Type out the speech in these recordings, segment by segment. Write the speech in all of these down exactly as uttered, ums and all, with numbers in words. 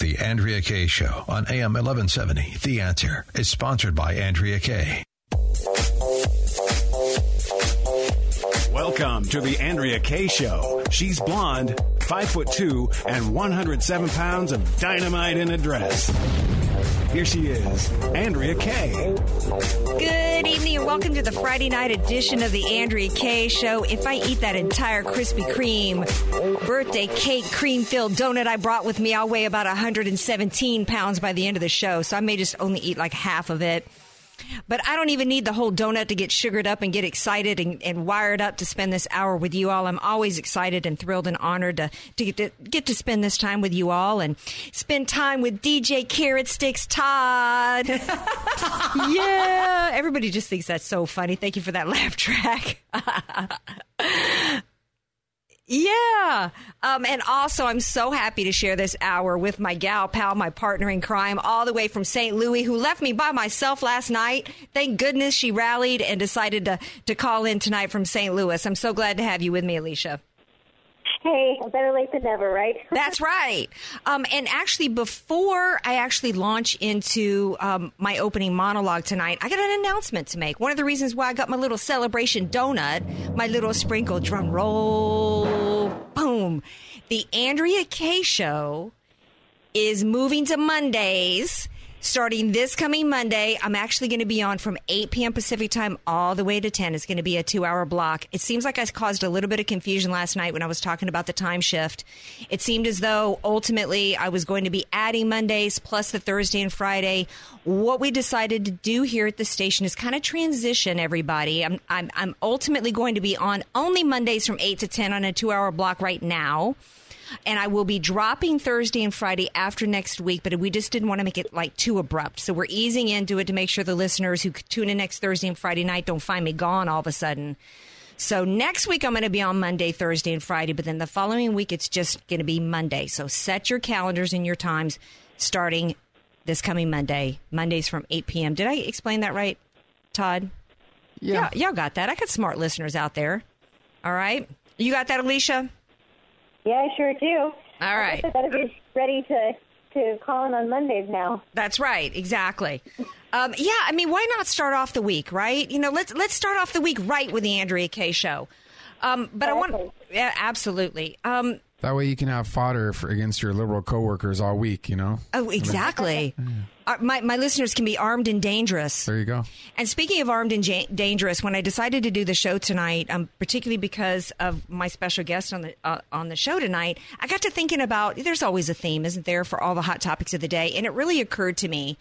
The Andrea Kay Show on A M eleven seventy, The Answer, is sponsored by Andrea Kay. Welcome to the Andrea Kay Show. She's blonde, five foot two, and one hundred seven pounds of dynamite in a dress. Here she is, Andrea Kay. Good evening and welcome to the Friday night edition of the Andrea Kay Show. If I eat that entire Krispy Kreme birthday cake cream-filled donut I brought with me, I'll weigh about one hundred seventeen pounds by the end of the show. So I may just only eat like half of it. But I don't even need the whole donut to get sugared up and get excited and, and wired up to spend this hour with you all. I'm always excited and thrilled and honored to, to, get, to get to spend this time with you all and spend time with D J Carrot Sticks, Todd. Yeah, everybody just thinks that's so funny. Thank you for that laugh track. Yeah. Um, and also, I'm so happy to share this hour with my gal pal, my partner in crime, all the way from Saint Louis, who left me by myself last night. Thank goodness she rallied and decided to, to call in tonight from Saint Louis. I'm so glad to have you with me, Alicia. Hey, better late than never, right? That's right. Um, and actually, before I actually launch into um, my opening monologue tonight, I got an announcement to make. One of the reasons why I got my little celebration donut, my little sprinkle drum roll, boom. The Andrea Kay Show is moving to Mondays. Starting this coming Monday, I'm actually going to be on from eight p.m. Pacific time all the way to ten. It's going to be a two-hour block. It seems like I caused a little bit of confusion last night when I was talking about the time shift. It seemed as though ultimately I was going to be adding Mondays plus the Thursday and Friday. What we decided to do here at the station is kind of transition everybody. I'm I'm, I'm ultimately going to be on only Mondays from eight to ten on a two-hour block right now. And I will be dropping Thursday and Friday after next week, but we just didn't want to make it like too abrupt. So we're easing into it to make sure the listeners who tune in next Thursday and Friday night don't find me gone all of a sudden. So next week I'm going to be on Monday, Thursday, and Friday, but then the following week it's just going to be Monday. So set your calendars and your times starting this coming Monday, Mondays from eight p.m. Did I explain that right, Todd? Yeah. Y'all, y'all got that. I got smart listeners out there. All right. You got that, Alicia? Yeah, I sure do. All right. I better be ready to, to call in on Mondays now. That's right. Exactly. Um, yeah, I mean, why not start off the week, right? You know, let's let's start off the week right with the Andrea Kay Show. Um, but oh, I want okay. Yeah, absolutely. Um, that way you can have fodder for, against your liberal coworkers all week, you know? Oh, exactly. Okay. Uh, my, my listeners can be armed and dangerous. There you go. And speaking of armed and ja- dangerous, when I decided to do the show tonight, um, particularly because of my special guest on the uh, on the show tonight, I got to thinking about, there's always a theme, isn't there, for all the hot topics of the day? And it really occurred to me,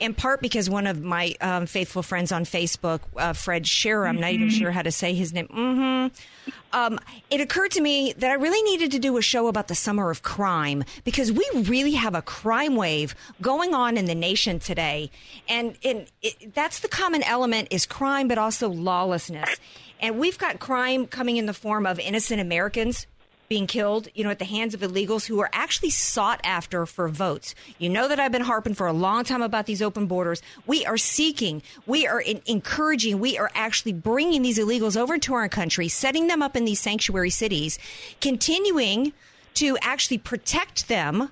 in part because one of my um, faithful friends on Facebook, uh, Fred Scherer, I'm mm-hmm. not even sure how to say his name, mm-hmm. um, it occurred to me that I really needed to do a show about the summer of crime, because we really have a crime wave going on in the nation today, and, and it, that's the common element, is crime but also lawlessness. And we've got crime coming in the form of innocent Americans being killed, you know, at the hands of illegals who are actually sought after for votes. You know that I've been harping for a long time about these open borders. We are seeking, we are in, encouraging, we are actually bringing these illegals over to our country, setting them up in these sanctuary cities, continuing to actually protect them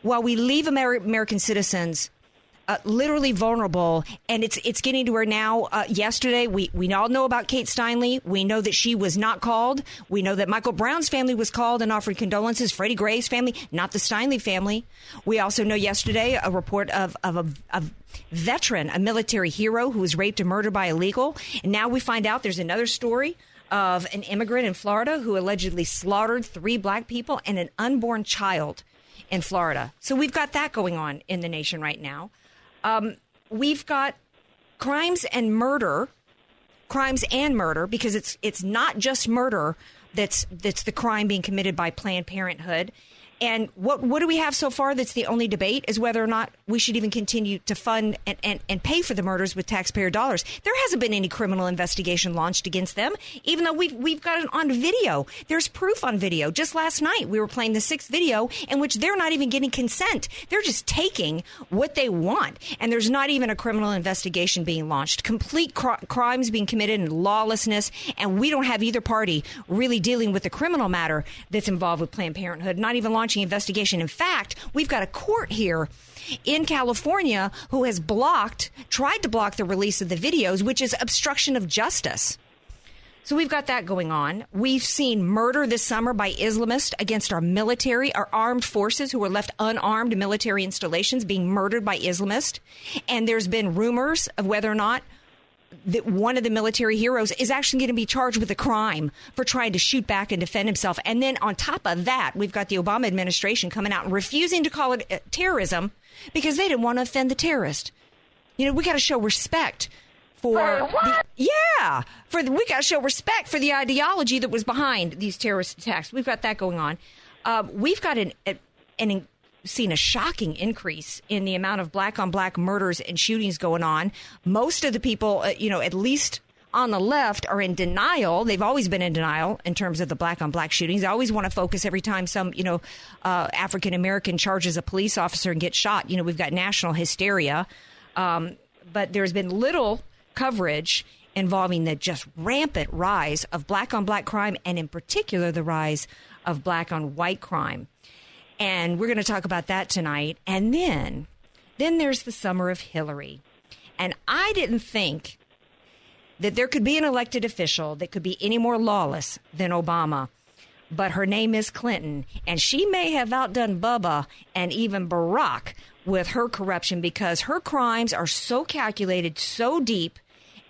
while we leave Amer- American citizens Uh, literally vulnerable. And it's it's getting to where now, uh, yesterday, we, we all know about Kate Steinle. We know that she was not called. We know that Michael Brown's family was called and offered condolences. Freddie Gray's family, not the Steinle family. We also know yesterday a report of, of a of veteran, a military hero who was raped and murdered by illegal. And now we find out there's another story of an immigrant in Florida who allegedly slaughtered three black people and an unborn child in Florida. So we've got that going on in the nation right now. Um, we've got crimes and murder, crimes and murder, because it's it's not just murder that's that's the crime being committed by Planned Parenthood. And what what do we have so far that's the only debate is whether or not we should even continue to fund and, and, and pay for the murders with taxpayer dollars. There hasn't been any criminal investigation launched against them, even though we've, we've got it on video. There's proof on video. Just last night, we were playing the sixth video in which they're not even getting consent. They're just taking what they want. And there's not even a criminal investigation being launched. Complete cr- crimes being committed and lawlessness. And we don't have either party really dealing with the criminal matter that's involved with Planned Parenthood, not even launching investigation. In fact, we've got a court here in California who has blocked, tried to block the release of the videos, which is obstruction of justice. So we've got that going on. We've seen murder this summer by Islamists against our military, our armed forces who were left unarmed military installations being murdered by Islamists. And there's been rumors of whether or not that one of the military heroes is actually going to be charged with a crime for trying to shoot back and defend himself. And then on top of that, we've got the Obama administration coming out and refusing to call it terrorism because they didn't want to offend the terrorist. You know, we got to show respect for, for what? The, yeah, for the, we got to show respect for the ideology that was behind these terrorist attacks. We've got that going on. Uh, we've got an an, an seen a shocking increase in the amount of black on black murders and shootings going on. Most of the people, uh, you know, at least on the left are in denial. They've always been in denial in terms of the black on black shootings. They always want to focus every time some, you know, uh, African American charges a police officer and gets shot. You know, we've got national hysteria. Um, but there's been little coverage involving the just rampant rise of black on black crime and in particular the rise of black on white crime. And we're going to talk about that tonight. And then, then there's the summer of Hillary. And I didn't think that there could be an elected official that could be any more lawless than Obama. But her name is Clinton. And she may have outdone Bubba and even Barack with her corruption because her crimes are so calculated, so deep,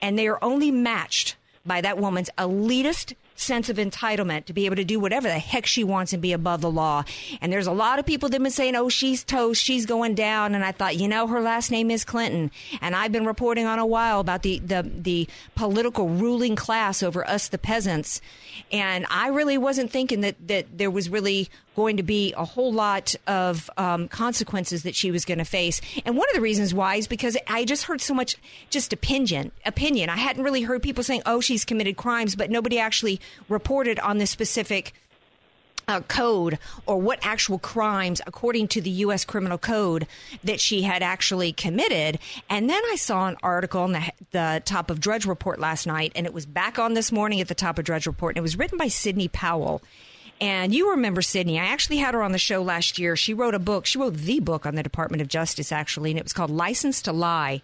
and they are only matched by that woman's elitist sense of entitlement to be able to do whatever the heck she wants and be above the law. And there's a lot of people that have been saying, oh, she's toast, she's going down. And I thought, you know, her last name is Clinton. And I've been reporting on a while about the, the, the political ruling class over us, the peasants. And I really wasn't thinking that, that there was really going to be a whole lot of um, consequences that she was going to face. And one of the reasons why is because I just heard so much just opinion. opinion. I hadn't really heard people saying, oh, she's committed crimes, but nobody actually reported on this specific uh, code or what actual crimes, according to the U S criminal code, that she had actually committed. And then I saw an article on the, the top of Drudge Report last night, and it was back on this morning at the top of Drudge Report, and it was written by Sidney Powell. And you remember Sidney. I actually had her on the show last year. She wrote a book. She wrote the book on the Department of Justice, actually, and it was called License to Lie,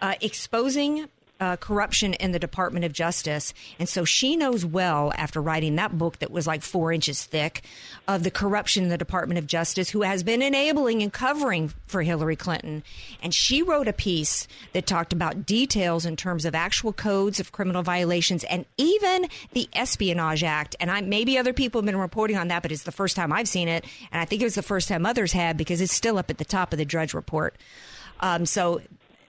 uh, Exposing Uh, corruption in the Department of Justice. And so she knows well, after writing that book that was like four inches thick, of the corruption in the Department of Justice, who has been enabling and covering for Hillary Clinton. And she wrote a piece that talked about details in terms of actual codes of criminal violations and even the Espionage Act. And I maybe other people have been reporting on that, but it's the first time I've seen it. And I think it was the first time others had, because it's still up at the top of the Drudge Report. Um, so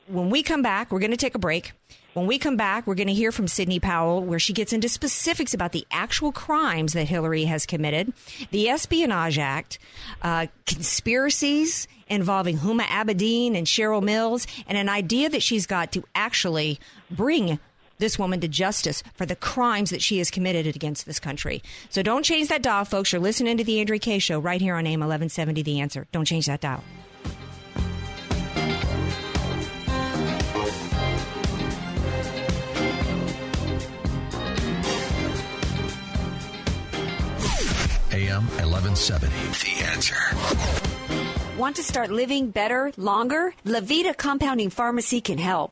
when we come back, we're going to take a break. When we come back, we're going to hear from Sidney Powell, where she gets into specifics about the actual crimes that Hillary has committed, the Espionage Act, uh, conspiracies involving Huma Abedin and Cheryl Mills, and an idea that she's got to actually bring this woman to justice for the crimes that she has committed against this country. So don't change that dial, folks. You're listening to The Andrea Kay Show right here on A M eleven seventy, The Answer. Don't change that dial. eleven seventy. The Answer. Want to start living better, longer? Levita Compounding Pharmacy can help.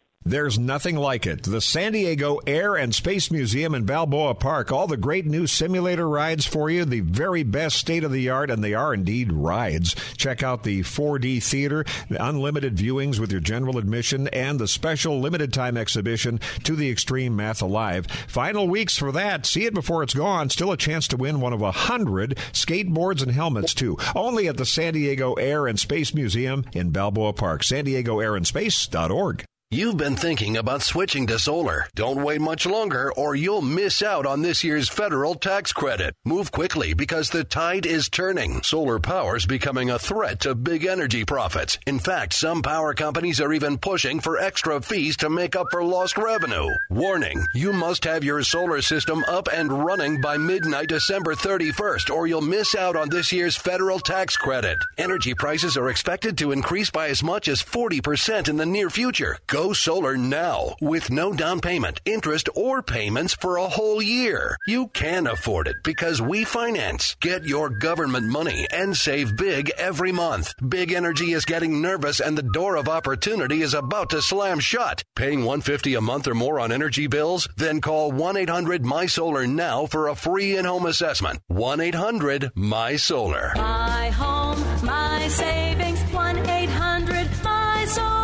There's nothing like it. The San Diego Air and Space Museum in Balboa Park. All the great new simulator rides for you. The very best state-of-the-art, and they are indeed rides. Check out the four D theater, the unlimited viewings with your general admission, and the special limited-time exhibition, To the Extreme Math Alive. Final weeks for that. See it before it's gone. Still a chance to win one of one hundred skateboards and helmets, too. Only at the San Diego Air and Space Museum in Balboa Park. San Diego Air and Space dot org. You've been thinking about switching to solar. Don't wait much longer or you'll miss out on this year's federal tax credit. Move quickly because the tide is turning. Solar power is becoming a threat to big energy profits. In fact, some power companies are even pushing for extra fees to make up for lost revenue. Warning, you must have your solar system up and running by midnight December thirty-first or you'll miss out on this year's federal tax credit. Energy prices are expected to increase by as much as forty percent in the near future. Go Go solar now with no down payment, interest, or payments for a whole year. You can afford it because we finance. Get your government money and save big every month. Big Energy is getting nervous and the door of opportunity is about to slam shut. Paying one hundred fifty dollars a month or more on energy bills? Then call one eight hundred M Y S O L A R now for a free in-home assessment. one eight hundred M Y S O L A R. My home, my savings, one eight hundred M Y S O L A R.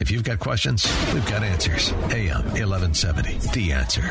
If you've got questions, we've got answers. A M eleven seventy, The Answer.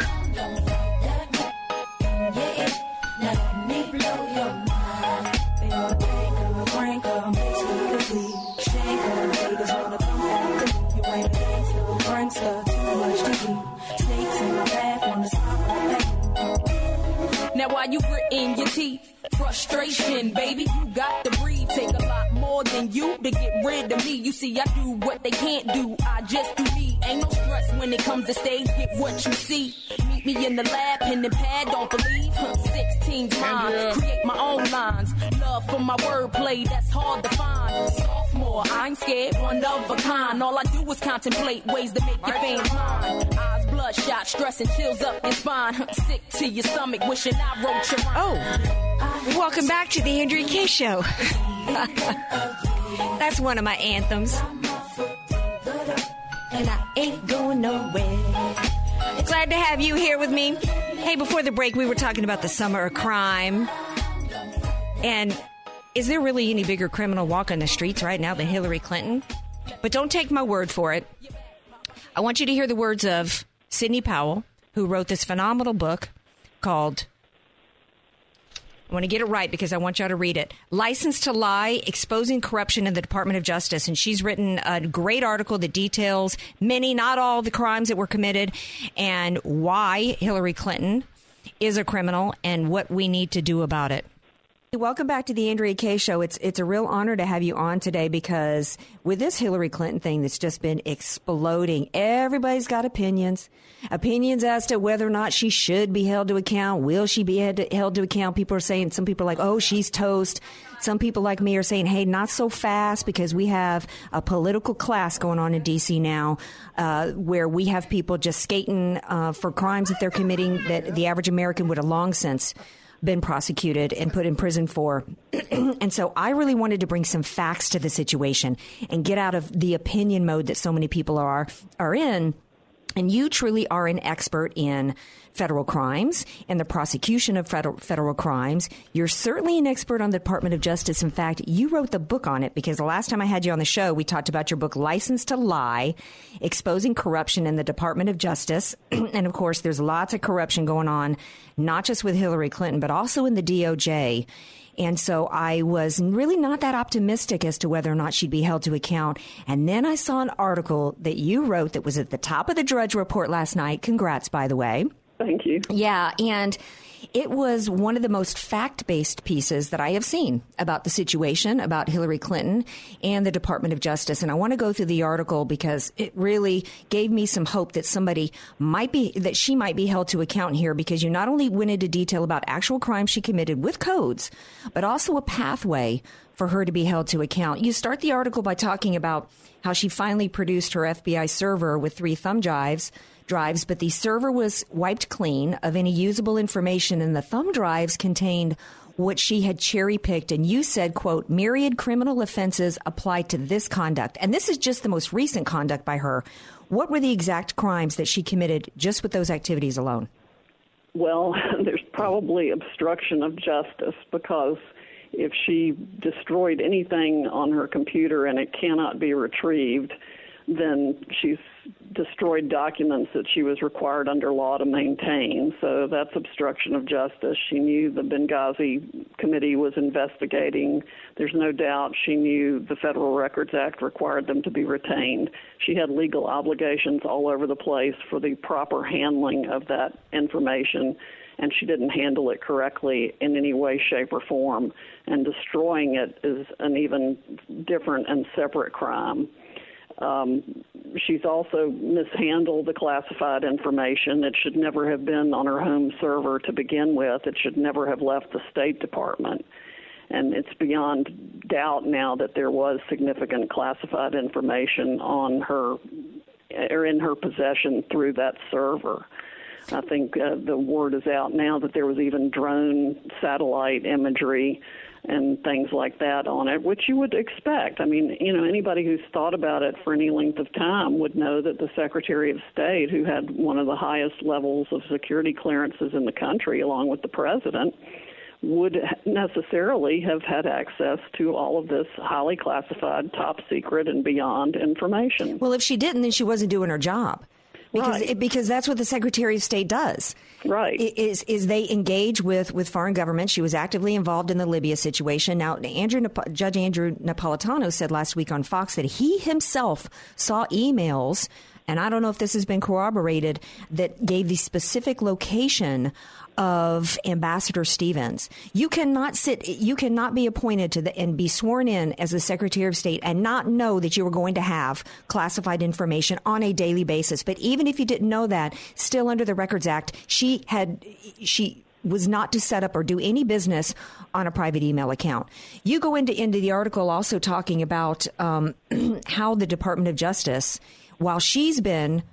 Now while you grit in your teeth, frustration, baby, you got to breathe. Take a lot more than you to get rid of me. You see, I do what they can't do. I just do me. Ain't no stress when it comes to stage. Get what you see. Meet me in the lab, pen and pad. Don't believe. sixteen times. Create my own lines. Love for my wordplay. That's hard to find. Sophomore, I ain't scared. One of a kind. All I do is contemplate ways to make your fans mine. Eyes bloodshot, stress and chills up your spine. Sick to your stomach, wishing I wrote your rhyme. Oh. Welcome back to the Andrea Kay Show. That's one of my anthems. And I ain't going nowhere. Glad to have you here with me. Hey, before the break, we were talking about the summer of crime. And is there really any bigger criminal walking the streets right now than Hillary Clinton? But don't take my word for it. I want you to hear the words of Sidney Powell, who wrote this phenomenal book called... I want to get it right because I want y'all to read it. License to Lie, Exposing Corruption in the Department of Justice. And she's written a great article that details many, not all, the crimes that were committed and why Hillary Clinton is a criminal and what we need to do about it. Welcome back to the Andrea Kay Show. It's it's a real honor to have you on today because with this Hillary Clinton thing that's just been exploding, everybody's got opinions. Opinions as to whether or not she should be held to account. Will she be held to account? People are saying, some people are like, oh, she's toast. Some people like me are saying, hey, not so fast because we have a political class going on in D C now uh, where we have people just skating uh, for crimes that they're committing that the average American would have long since been prosecuted and put in prison for. And so I really wanted to bring some facts to the situation and get out of the opinion mode that so many people are are in. And you truly are an expert in federal crimes and the prosecution of federal, federal crimes. You're certainly an expert on the Department of Justice. In fact, you wrote the book on it because the last time I had you on the show, we talked about your book, License to Lie, Exposing Corruption in the Department of Justice. And of course, there's lots of corruption going on, not just with Hillary Clinton, but also in the D O J. And so I was really not that optimistic as to whether or not she'd be held to account. And then I saw an article that you wrote that was at the top of the Drudge Report last night. Congrats, by the way. Thank you. Yeah. And it was one of the most fact-based pieces that I have seen about the situation, about Hillary Clinton and the Department of Justice. And I want to go through the article because it really gave me some hope that somebody might be, that she might be held to account here, because you not only went into detail about actual crimes she committed with codes, but also a pathway for her to be held to account. You start the article by talking about how she finally produced her F B I server with three thumb drives. drives, but the server was wiped clean of any usable information, and the thumb drives contained what she had cherry picked. And you said, quote, myriad criminal offenses apply to this conduct. And this is just the most recent conduct by her. What were the exact crimes that she committed just with those activities alone? Well, there's probably obstruction of justice, because if she destroyed anything on her computer and it cannot be retrieved, then she's destroyed documents that she was required under law to maintain. So that's obstruction of justice. She knew the Benghazi committee was investigating. There's no doubt she knew the Federal Records Act required them to be retained. She had legal obligations all over the place for the proper handling of that information, and she didn't handle it correctly in any way, shape, or form. And destroying it is an even different and separate crime. Um, she's also mishandled the classified information. It should never have been on her home server to begin with. It should never have left the State Department. And it's beyond doubt now that there was significant classified information on her or in her possession through that server. I think uh, the word is out now that there was even drone satellite imagery and things like that on it, which you would expect. I mean, you know, anybody who's thought about it for any length of time would know that the Secretary of State, who had one of the highest levels of security clearances in the country, along with the president, would necessarily have had access to all of this highly classified, top secret, and beyond information. Well, if she didn't, then she wasn't doing her job. Because right. it, because that's what the Secretary of State does, right? Is is they engage with, with foreign governments. She was actively involved in the Libya situation. Now, Andrew Nap- Judge Andrew Napolitano said last week on Fox that he himself saw emails, and I don't know if this has been corroborated, that gave the specific location of Ambassador Stevens. You cannot sit, you cannot be appointed to the, and be sworn in as the Secretary of State and not know that you were going to have classified information on a daily basis. But even if you didn't know that, still under the Records Act, she had, she was not to set up or do any business on a private email account. You go into, into the article also talking about um, how the Department of Justice, while she's been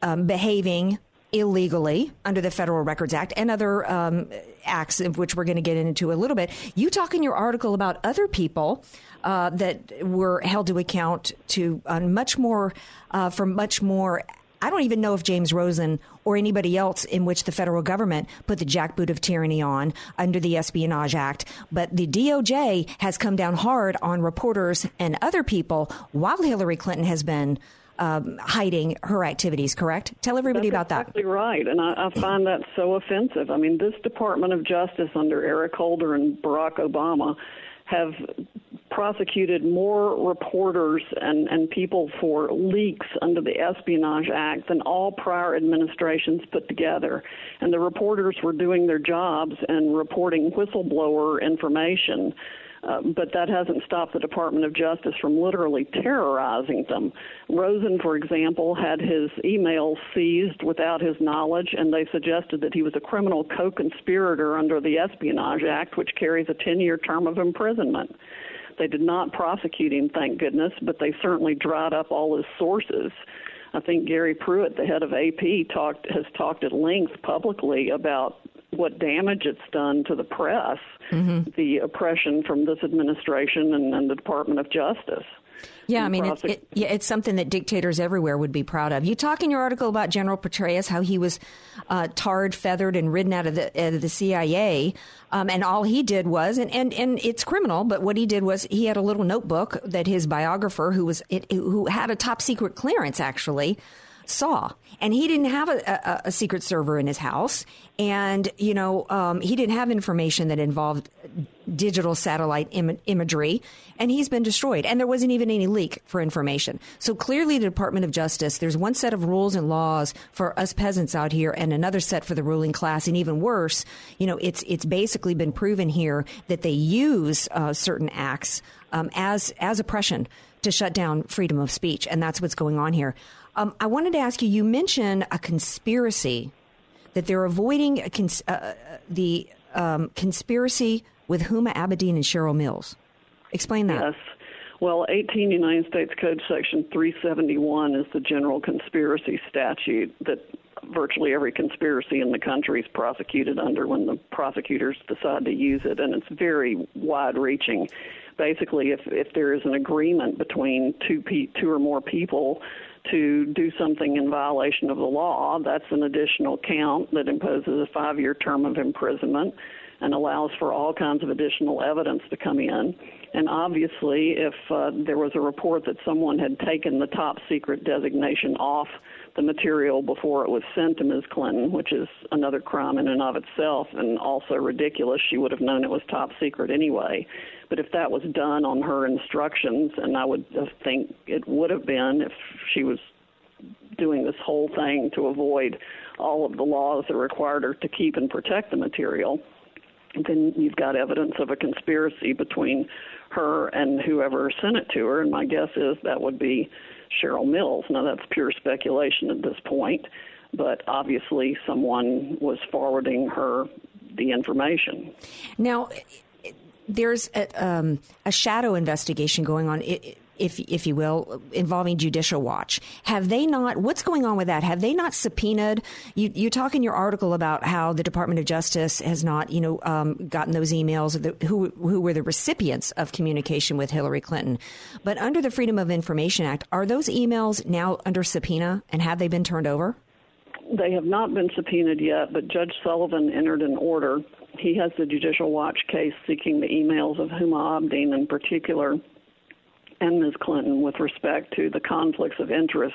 um, behaving illegally under the Federal Records Act and other um, acts of which we're going to get into a little bit. You talk in your article about other people uh, that were held to account to uh, much more uh, for much more. I don't even know if James Rosen or anybody else in which the federal government put the jackboot of tyranny on under the Espionage Act. But the D O J has come down hard on reporters and other people while Hillary Clinton has been Um, hiding her activities, correct? Tell everybody That's about exactly that. Exactly right, and I, I find that so offensive. I mean, this Department of Justice under Eric Holder and Barack Obama have prosecuted more reporters and, and people for leaks under the Espionage Act than all prior administrations put together. And the reporters were doing their jobs and reporting whistleblower information. Uh, but that hasn't stopped the Department of Justice from literally terrorizing them. Rosen, for example, had his email seized without his knowledge, and they suggested that he was a criminal co-conspirator under the Espionage Act, which carries a ten-year term of imprisonment. They did not prosecute him, thank goodness, but they certainly dried up all his sources. I think Gary Pruitt, the head of A P, talked has talked at length publicly about what damage it's done to the press, mm-hmm. the oppression from this administration and, and the Department of Justice. Yeah, I mean, prosec- it, it, yeah, it's something that dictators everywhere would be proud of. You talk in your article about General Petraeus, how he was uh, tarred, feathered, and ridden out of the, out of the C I A, um, and all he did was, and, and, and it's criminal, but what he did was he had a little notebook that his biographer, who was it, who had a top secret clearance, actually, saw. And he didn't have a, a, a secret server in his house. And, you know, um, he didn't have information that involved digital satellite im- imagery. And he's been destroyed. And there wasn't even any leak for information. So clearly, the Department of Justice, there's one set of rules and laws for us peasants out here and another set for the ruling class. And even worse, you know, it's it's basically been proven here that they use uh, certain acts um, as as oppression to shut down freedom of speech. And that's what's going on here. Um, I wanted to ask you, you mentioned a conspiracy, that they're avoiding a cons- uh, the um, conspiracy with Huma Abedin and Cheryl Mills. Explain that. Yes. Well, eighteen United States Code Section three seventy-one is the general conspiracy statute that virtually every conspiracy in the country is prosecuted under when the prosecutors decide to use it, and it's very wide-reaching. Basically, if, if there is an agreement between two pe- two or more people to do something in violation of the law, that's an additional count that imposes a five-year term of imprisonment and allows for all kinds of additional evidence to come in. And obviously, if uh, there was a report that someone had taken the top secret designation off the material before it was sent to Miz Clinton, which is another crime in and of itself and also ridiculous, she would have known it was top secret anyway. But if that was done on her instructions, and I would think it would have been if she was doing this whole thing to avoid all of the laws that required her to keep and protect the material, then you've got evidence of a conspiracy between her and whoever sent it to her, and my guess is that would be Cheryl Mills. Now, that's pure speculation at this point, but obviously someone was forwarding her the information. Now, there's a, um, a shadow investigation going on, if if you will, involving Judicial Watch. Have they not, what's going on with that? Have they not subpoenaed? You, you talk in your article about how the Department of Justice has not, you know, um, gotten those emails of the, who, who were the recipients of communication with Hillary Clinton. But under the Freedom of Information Act, are those emails now under subpoena, and have they been turned over? They have not been subpoenaed yet, but Judge Sullivan entered an order. He has the Judicial Watch case seeking the emails of Huma Abedin in particular and Miz Clinton with respect to the conflicts of interest.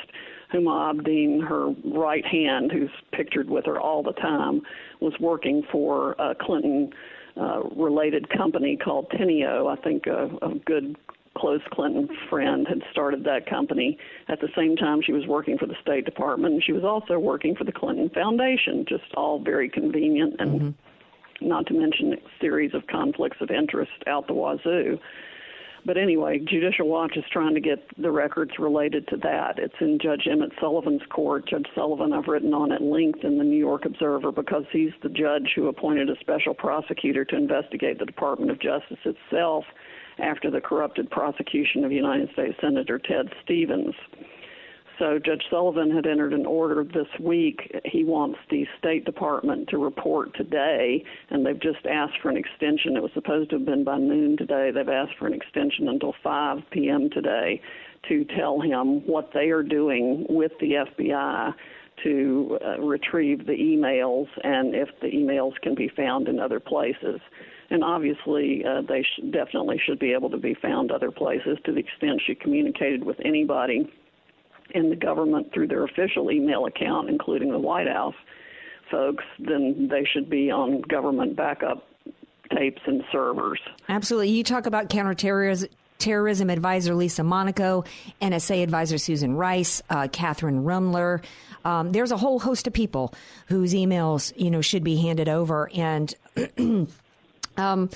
Huma Abedin, her right hand, who's pictured with her all the time, was working for a Clinton-related uh, company called Teneo. I think a, a good close Clinton friend had started that company. At the same time, she was working for the State Department. She was also working for the Clinton Foundation, just all very convenient and mm-hmm. not to mention a series of conflicts of interest out the wazoo. But anyway, Judicial Watch is trying to get the records related to that. It's in Judge Emmett Sullivan's court. Judge Sullivan, I've written on at length in the New York Observer, because he's the judge who appointed a special prosecutor to investigate the Department of Justice itself after the corrupted prosecution of United States Senator Ted Stevens. So Judge Sullivan had entered an order this week. He wants the State Department to report today, and they've just asked for an extension. It was supposed to have been by noon today. They've asked for an extension until five p.m. today to tell him what they are doing with the F B I to uh, retrieve the emails and if the emails can be found in other places. And obviously, uh, they sh- definitely should be able to be found other places to the extent she communicated with anybody in the government through their official email account, including the White House folks, then they should be on government backup tapes and servers. Absolutely. You talk about counterterrorism terrorism advisor Lisa Monaco, N S A advisor Susan Rice, uh, Catherine Rumler. Um, there's a whole host of people whose emails, you know, should be handed over. And um,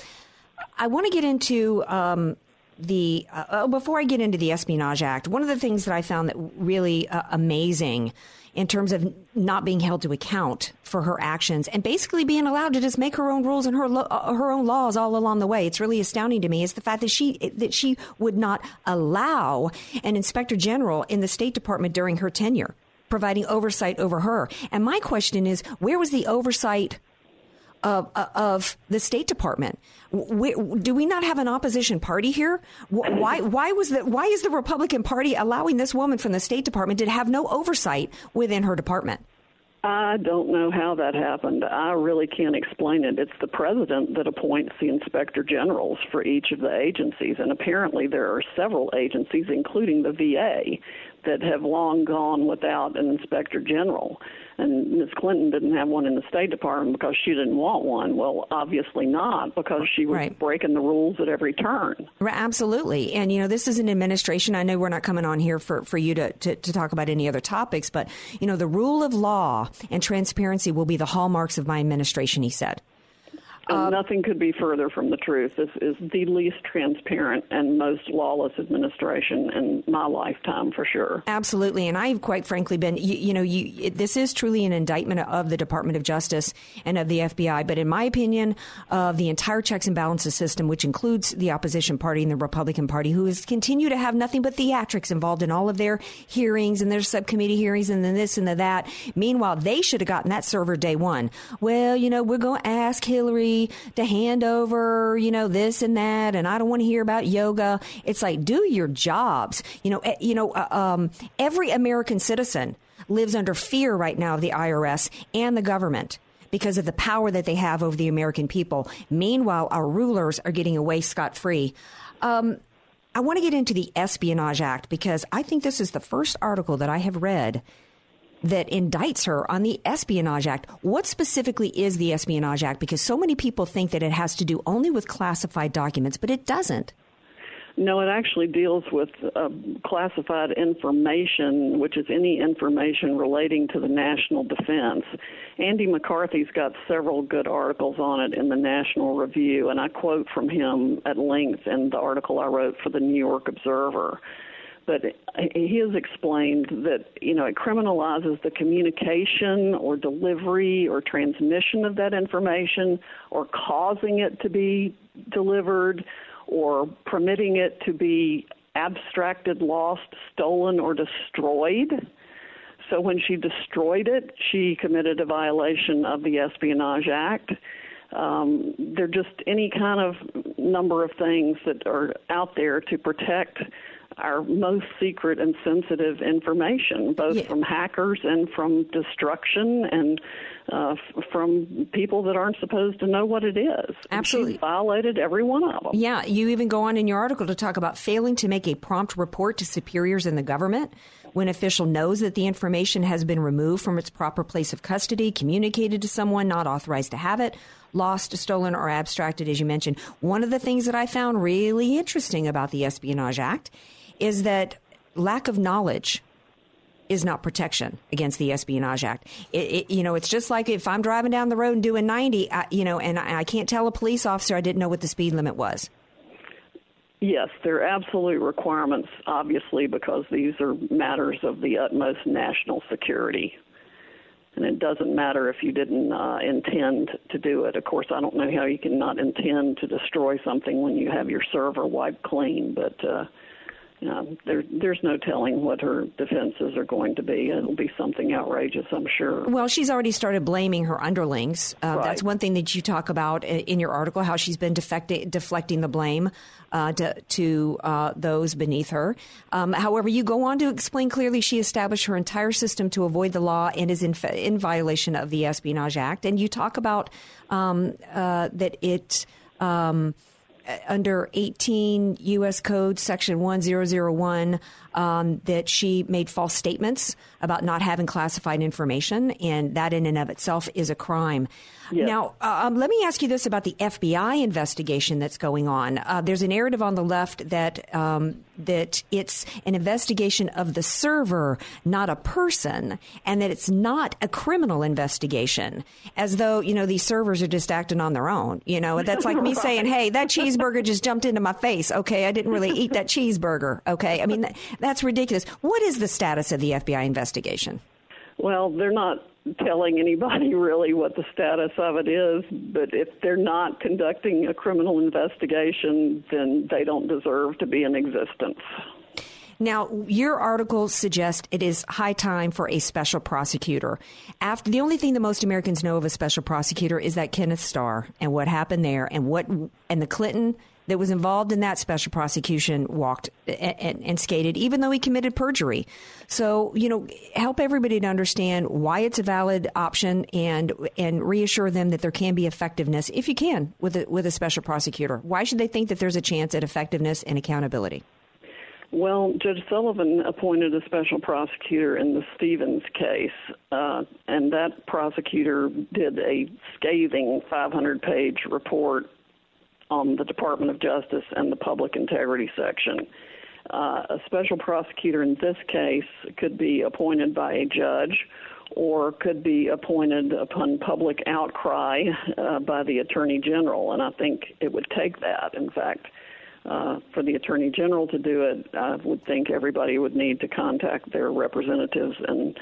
I want to get into um, The uh, oh, before I get into the Espionage Act, one of the things that I found that really uh, amazing in terms of not being held to account for her actions and basically being allowed to just make her own rules and her lo- her own laws all along the way. It's really astounding to me is the fact that she that she would not allow an inspector general in the State Department during her tenure providing oversight over her. And my question is, where was the oversight Of, of the State Department? We, do we not have an opposition party here? Why why was the why is the Republican Party allowing this woman from the State Department to have no oversight within her department? I don't know how that happened. I really can't explain it. It's the president that appoints the inspector generals for each of the agencies, and apparently there are several agencies, including the V A, that have long gone without an inspector general. And Miz Clinton didn't have one in the State Department because she didn't want one. Well, obviously not, because she was right. breaking the rules at every turn. Right, absolutely. And, you know, this is an administration. I know we're not coming on here for, for you to, to, to talk about any other topics, but, you know, the rule of law and transparency will be the hallmarks of my administration, he said. Um, Nothing could be further from the truth. This is the least transparent and most lawless administration in my lifetime, for sure. Absolutely. And I've quite frankly been, you, you know, you, it, this is truly an indictment of the Department of Justice and of the F B I. But in my opinion, of uh, the entire checks and balances system, which includes the opposition party and the Republican Party, who has continued to have nothing but theatrics involved in all of their hearings and their subcommittee hearings and then this and the that. Meanwhile, they should have gotten that server day one. Well, you know, we're going to ask Hillary to hand over, you know, this and that, and I don't want to hear about yoga. It's like, do your jobs. You know, you know, uh, um, every American citizen lives under fear right now of the I R S and the government because of the power that they have over the American people. Meanwhile, our rulers are getting away scot-free. Um, I want to get into the Espionage Act because I think this is the first article that I have read that indicts her on the Espionage Act. What specifically is the Espionage Act? Because so many people think that it has to do only with classified documents, but it doesn't. No, it actually deals with uh, classified information, which is any information relating to the national defense. Andy McCarthy's got several good articles on it in the National Review, and I quote from him at length in the article I wrote for the New York Observer. But he has explained that, you know, it criminalizes the communication or delivery or transmission of that information or causing it to be delivered or permitting it to be abstracted, lost, stolen, or destroyed. So when she destroyed it, she committed a violation of the Espionage Act. Um, they're just any kind of number of things that are out there to protect our most secret and sensitive information, both yeah. from hackers and from destruction and uh, f- from people that aren't supposed to know what it is. Absolutely. She's violated every one of them. Yeah, you even go on in your article to talk about failing to make a prompt report to superiors in the government when official knows that the information has been removed from its proper place of custody, communicated to someone not authorized to have it, lost, stolen, or abstracted, as you mentioned. One of the things that I found really interesting about the Espionage Act is that lack of knowledge is not protection against the Espionage Act. It, it, you know, it's just like if I'm driving down the road and doing ninety, I, you know, and I, I can't tell a police officer I didn't know what the speed limit was. Yes, they're absolute requirements, obviously, because these are matters of the utmost national security. And it doesn't matter if you didn't uh, intend to do it. Of course, I don't know how you can not intend to destroy something when you have your server wiped clean, but uh, you know, there, there's no telling what her defenses are going to be. It'll be something outrageous, I'm sure. Well, she's already started blaming her underlings. Uh, right. That's one thing that you talk about in your article, how she's been defecti- deflecting the blame uh, to, to uh, those beneath her. Um, however, you go on to explain clearly she established her entire system to avoid the law and is in, fa- in violation of the Espionage Act. And you talk about um, uh, that it... Um, under eighteen U S Code Section one thousand one, um, that she made false statements about not having classified information, and that in and of itself is a crime. Yeah. Now, um, let me ask you this about the F B I investigation that's going on. Uh, there's a narrative on the left that um, that it's an investigation of the server, not a person, and that it's not a criminal investigation, as though, you know, these servers are just acting on their own. You know, that's like me right. saying, hey, that cheeseburger just jumped into my face. OK, I didn't really eat that cheeseburger. OK, I mean, that, that's ridiculous. What is the status of the F B I investigation? Well, they're not telling anybody really what the status of it is, but if they're not conducting a criminal investigation, then they don't deserve to be in existence. Now, your article suggests it is high time for a special prosecutor. After the only thing that most Americans know of a special prosecutor is that Kenneth Starr and what happened there, and what and the Clinton that was involved in that special prosecution walked and, and, and skated, even though he committed perjury. So, you know, help everybody to understand why it's a valid option and and reassure them that there can be effectiveness, if you can, with a, with a special prosecutor. Why should they think that there's a chance at effectiveness and accountability? Well, Judge Sullivan appointed a special prosecutor in the Stevens case, uh, and that prosecutor did a scathing five hundred page report on the Department of Justice and the public integrity section. Uh, a special prosecutor in this case could be appointed by a judge or could be appointed upon public outcry uh, by the Attorney General. And I think it would take that. In fact, uh, for the Attorney General to do it, I would think everybody would need to contact their representatives and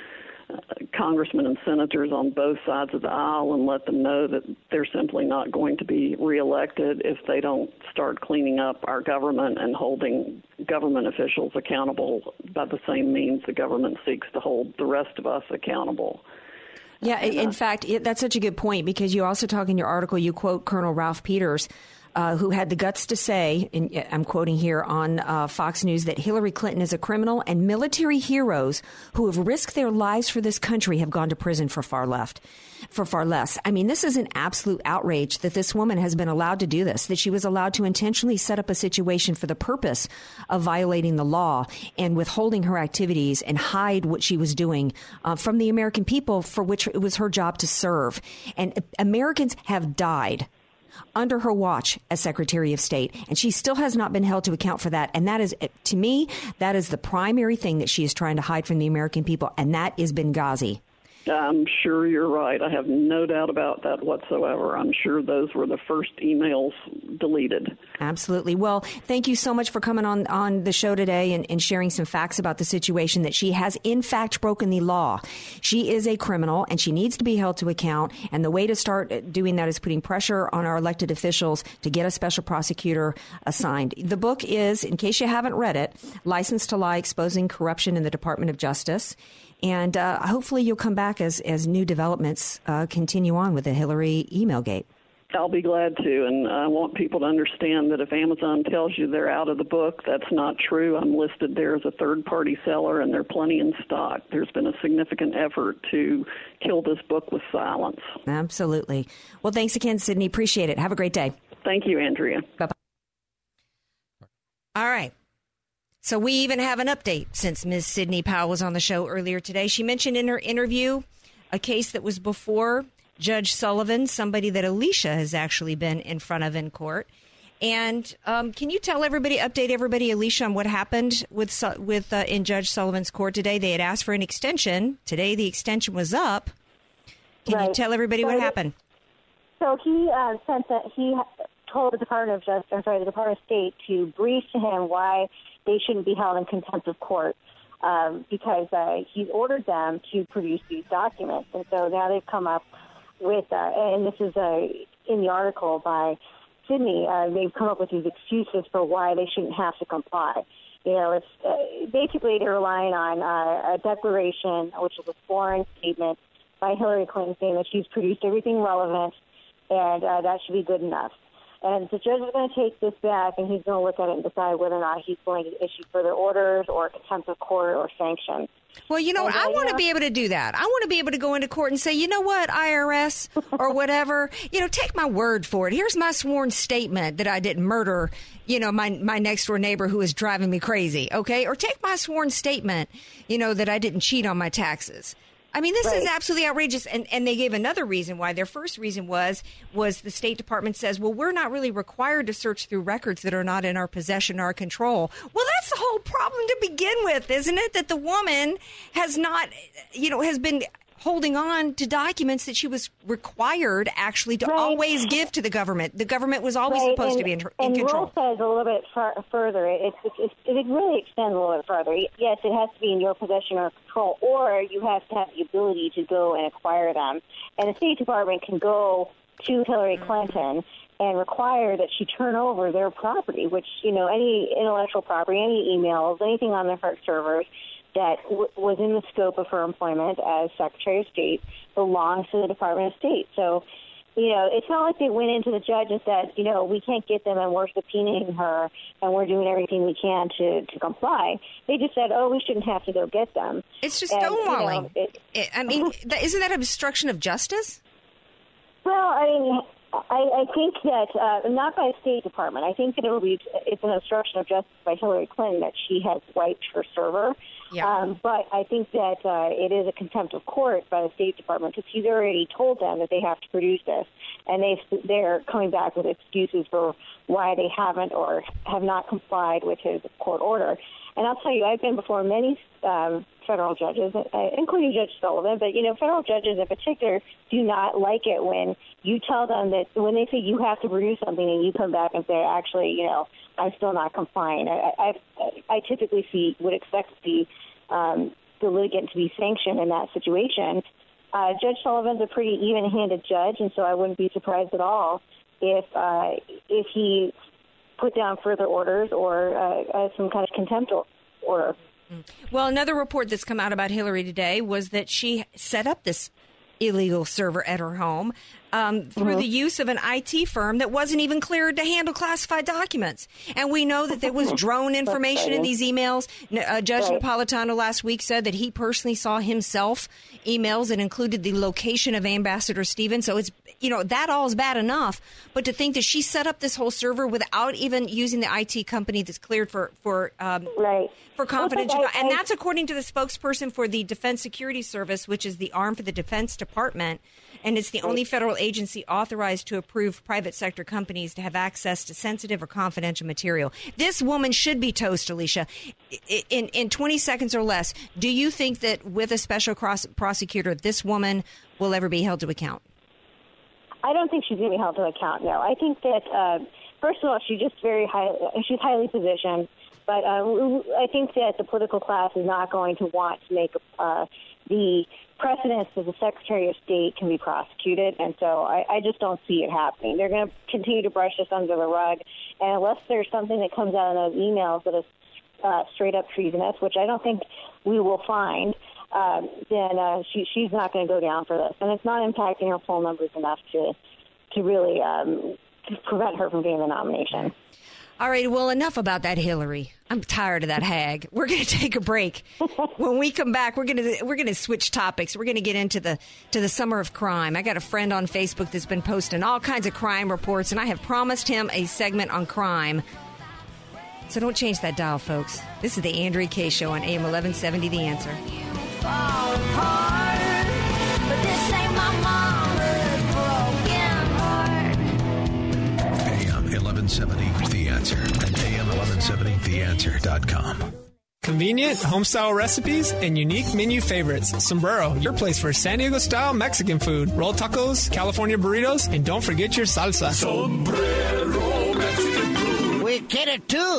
uh, congressmen and senators on both sides of the aisle and let them know that they're simply not going to be reelected if they don't start cleaning up our government and holding government officials accountable by the same means the government seeks to hold the rest of us accountable. Yeah, and, uh, in fact, it, that's such a good point, because you also talk in your article, you quote Colonel Ralph Peters, Uh, who had the guts to say, and I'm quoting here on uh, Fox News, that Hillary Clinton is a criminal and military heroes who have risked their lives for this country have gone to prison for far left, for far less. I mean, this is an absolute outrage that this woman has been allowed to do this, that she was allowed to intentionally set up a situation for the purpose of violating the law and withholding her activities and hide what she was doing uh, from the American people, for which it was her job to serve. And uh, Americans have died under her watch as Secretary of State, and she still has not been held to account for that. And that is, to me, that is the primary thing that she is trying to hide from the American people, and that is Benghazi. I'm sure you're right. I have no doubt about that whatsoever. I'm sure those were the first emails deleted. Absolutely. Well, thank you so much for coming on, on the show today and, and sharing some facts about the situation, that she has, in fact, broken the law. She is a criminal, and she needs to be held to account. And the way to start doing that is putting pressure on our elected officials to get a special prosecutor assigned. The book is, in case you haven't read it, License to Lie, Exposing Corruption in the Department of Justice. And uh, hopefully you'll come back as, as new developments uh, continue on with the Hillary email gate. I'll be glad to. And I want people to understand that if Amazon tells you they're out of the book, that's not true. I'm listed there as a third-party seller, and there are plenty in stock. There's been a significant effort to kill this book with silence. Absolutely. Well, thanks again, Sidney. Appreciate it. Have a great day. Thank you, Andrea. Bye-bye. All right. So we even have an update since Miz Sidney Powell was on the show earlier today. She mentioned in her interview a case that was before Judge Sullivan, somebody that Alicia has actually been in front of in court. And um, can you tell everybody, update everybody, Alicia, on what happened with with uh, in Judge Sullivan's court today? They had asked for an extension. Today the extension was up. Can right. you tell everybody so what he, happened? So he uh, sent that he told the Department of Justice, I'm sorry, the Department of State to brief to him why they shouldn't be held in contempt of court um, because uh, he's ordered them to produce these documents. And so now they've come up with, uh, and this is uh, in the article by Sidney, uh, they've come up with these excuses for why they shouldn't have to comply. You know, it's uh, basically they're relying on uh, a declaration, which is a sworn statement by Hillary Clinton saying that she's produced everything relevant and uh, that should be good enough. And the judge is going to take this back, and he's going to look at it and decide whether or not he's going to issue further orders or contempt of court or sanctions. Well, you know, and, uh, I want yeah. to be able to do that. I want to be able to go into court and say, you know what, I R S or whatever, you know, take my word for it. Here's my sworn statement that I didn't murder, you know, my, my next-door neighbor who is driving me crazy, okay? Or take my sworn statement, you know, that I didn't cheat on my taxes. I mean, this right. is absolutely outrageous. And, and they gave another reason why. Their first reason was was the State Department says, well, we're not really required to search through records that are not in our possession or our control. Well, that's the whole problem to begin with, isn't it? That the woman has not, you know, has been holding on to documents that she was required actually to right. always give to the government. The government was always right. supposed and, to be in, in and control. And the rule says a little bit far, further. It, it, it, it really extends a little bit further. Yes, it has to be in your possession or control, or you have to have the ability to go and acquire them. And the State Department can go to Hillary Clinton and require that she turn over their property, which, you know, any intellectual property, any emails, anything on their servers, that w- was in the scope of her employment as Secretary of State belongs to the Department of State. So, you know, it's not like they went into the judge and said, you know, we can't get them and we're subpoenaing her and we're doing everything we can to, to comply. They just said, oh, we shouldn't have to go get them. It's just stonewalling. You know, it, I mean, isn't that obstruction of justice? Well, I mean, I, I think that uh, not by the State Department. I think that it will be it's an obstruction of justice by Hillary Clinton that she has wiped her server. Yeah. Um, but I think that uh, it is a contempt of court by the State Department because he's already told them that they have to produce this, and they they're coming back with excuses for why they haven't or have not complied with his court order. And I'll tell you, I've been before many um, federal judges, including Judge Sullivan, but, you know, federal judges in particular do not like it when you tell them that when they say you have to produce something and you come back and say, actually, you know, I'm still not complying. I, I, I typically see would expect the, um, the litigant to be sanctioned in that situation. Uh, Judge Sullivan's a pretty even-handed judge, and so I wouldn't be surprised at all if uh, if he put down further orders or uh, uh, some kind of contempt order. Well, another report that's come out about Hillary today was that she set up this illegal server at her home um, through mm-hmm. the use of an I T firm that wasn't even cleared to handle classified documents. And we know that there was drone information in these emails. Uh, Judge right. Napolitano last week said that he personally saw himself emails that included the location of Ambassador Stevens. So it's, you know, that all is bad enough. But to think that she set up this whole server without even using the I T company that's cleared for, for, um, right. for confidential. Like I, I, and that's according to the spokesperson for the Defense Security Service, which is the arm for the Defense Department. Department, and it's the only federal agency authorized to approve private sector companies to have access to sensitive or confidential material. This woman should be toast, Alicia. In in twenty seconds or less, do you think that with a special cross prosecutor, this woman will ever be held to account? I don't think she's going to be held to account. No, I think that uh, first of all, she's just very high. She's highly positioned, but uh, I think that the political class is not going to want to make uh, the precedents that the Secretary of State can be prosecuted, and so I, I just don't see it happening. They're going to continue to brush this under the rug, and unless there's something that comes out of those emails that is uh, straight-up treasonous, which I don't think we will find, um, then uh, she, she's not going to go down for this. And it's not impacting her poll numbers enough to, to really um, to prevent her from getting the nomination. All right, well, enough about that, Hillary. I'm tired of that hag. We're going to take a break. When we come back, we're going to we're going to switch topics. We're going to get into the to the summer of crime. I got a friend on Facebook that's been posting all kinds of crime reports, and I have promised him a segment on crime. So don't change that dial, folks. This is the Andrea Kay Show on A M eleven seventy, The Answer. A M eleven seventy, The Answer, and A M eleven seventy the answer dot com. Convenient homestyle recipes and unique menu favorites. Sombrero, your place for San Diego-style Mexican food. Roll tacos, California burritos, and don't forget your salsa. Sombrero Mexican food. We get it, too.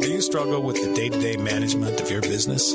Do you struggle with the day-to-day management of your business?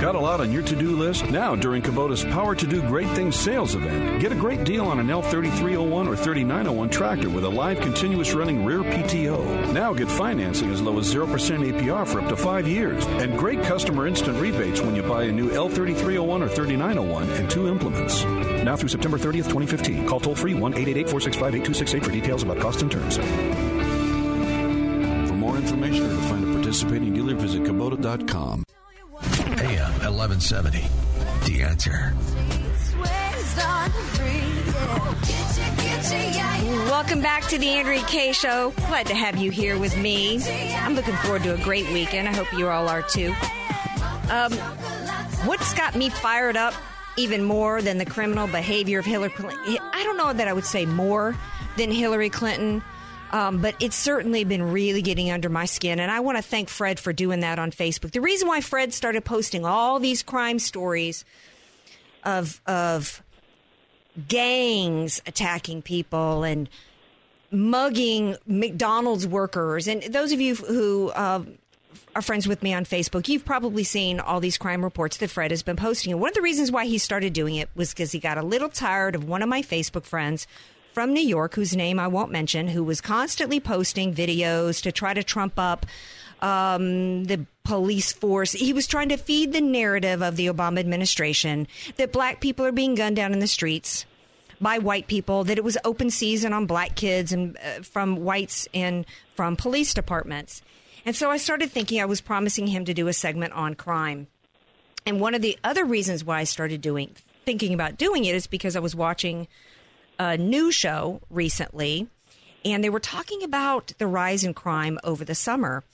Got a lot on your to-do list? Now, during Kubota's Power to Do Great Things sales event, get a great deal on an L thirty-three oh one or thirty-nine oh one tractor with a live continuous running rear P T O. Now get financing as low as zero percent A P R for up to five years and great customer instant rebates when you buy a new L thirty-three oh one or thirty-nine oh one and two implements. Now through September thirtieth, twenty fifteen. Call toll-free one eight eight eight, four six five, eight two six eight for details about costs and terms. For more information or to find a participating dealer, visit Kubota dot com. A M eleven seventy, The Answer. Welcome back to the Andrea Kay Show. Glad to have you here with me. I'm looking forward to a great weekend. I hope you all are too. Um, what's got me fired up even more than the criminal behavior of Hillary Clinton? I don't know that I would say more than Hillary Clinton. Um, but it's certainly been really getting under my skin. And I want to thank Fred for doing that on Facebook. The reason why Fred started posting all these crime stories of of gangs attacking people and mugging McDonald's workers. And those of you who uh, are friends with me on Facebook, you've probably seen all these crime reports that Fred has been posting. And one of the reasons why he started doing it was because he got a little tired of one of my Facebook friends from New York, whose name I won't mention, who was constantly posting videos to try to trump up um, the police force. He was trying to feed the narrative of the Obama administration that black people are being gunned down in the streets by white people, that it was open season on black kids and uh, from whites and from police departments. And so I started thinking I was promising him to do a segment on crime. And one of the other reasons why I started doing thinking about doing it is because I was watching a news show recently, and they were talking about the rise in crime over the summer.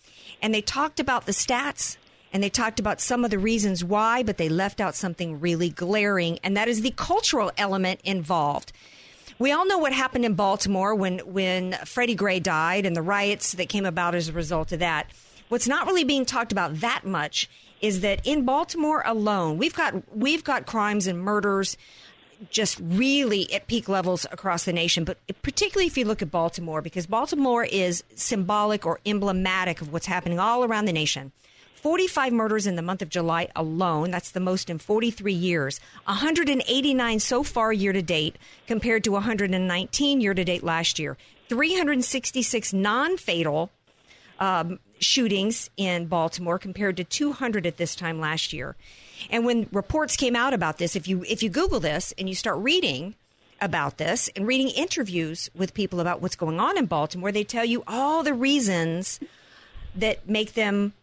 And they talked about the stats, and they talked about some of the reasons why, but they left out something really glaring, and that is the cultural element involved. We all know what happened in Baltimore when, when Freddie Gray died and the riots that came about as a result of that. What's not really being talked about that much is that in Baltimore alone, we've got we've got crimes and murders just really at peak levels across the nation, but particularly if you look at Baltimore, because Baltimore is symbolic or emblematic of what's happening all around the nation. forty-five murders in the month of July alone. That's the most in forty-three years. one hundred eighty-nine so far year to date compared to one hundred nineteen year to date last year. three hundred sixty-six non-fatal um, shootings in Baltimore compared to two hundred at this time last year. And when reports came out about this, if you if you Google this and you start reading about this and reading interviews with people about what's going on in Baltimore, they tell you all the reasons that make them,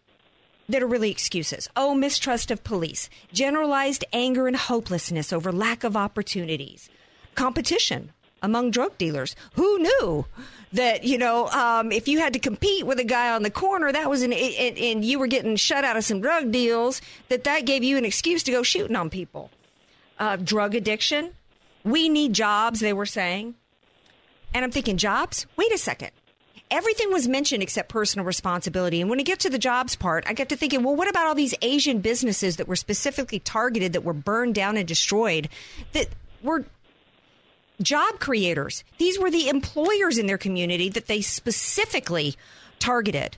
that are really excuses. Oh, mistrust of police, generalized anger and hopelessness over lack of opportunities, competition among drug dealers. Who knew that, you know, um, if you had to compete with a guy on the corner, that was an, and, and you were getting shut out of some drug deals, that that gave you an excuse to go shooting on people. Uh, drug addiction. We need jobs, they were saying. And I'm thinking, jobs? Wait a second. Everything was mentioned except personal responsibility. And when I get to the jobs part, I get to thinking, well, what about all these Asian businesses that were specifically targeted, that were burned down and destroyed, that were job creators? These were the employers in their community that they specifically targeted.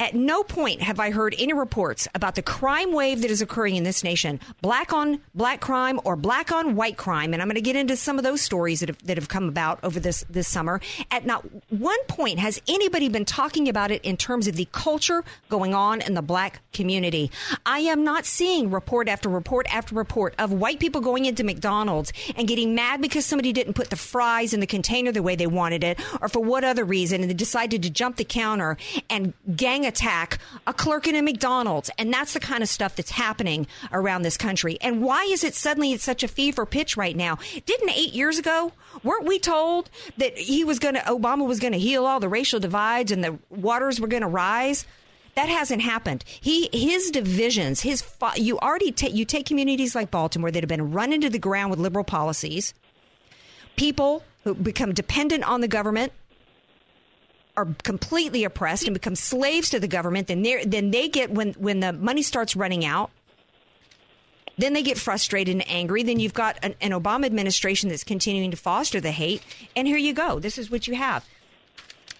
At no point have I heard any reports about the crime wave that is occurring in this nation, black on black crime or black on white crime. And I'm going to get into some of those stories that have, that have come about over this, this summer. At not one point has anybody been talking about it in terms of the culture going on in the black community. I am not seeing report after report after report of white people going into McDonald's and getting mad because somebody didn't put the fries in the container the way they wanted it, or for what other reason, and they decided to jump the counter and gang attack attack a clerk in a McDonald's. And that's the kind of stuff that's happening around this country. And why is it suddenly at such a fever pitch right now? Didn't eight years ago, weren't we told that he was going to, Obama was going to heal all the racial divides and the waters were going to rise? That hasn't happened. He, his divisions, his, you already take, you take communities like Baltimore that have been run into the ground with liberal policies. People who become dependent on the government are completely oppressed and become slaves to the government. Then, then they get, when, when the money starts running out, then they get frustrated and angry. Then you've got an, an Obama administration that's continuing to foster the hate. And here you go. This is what you have.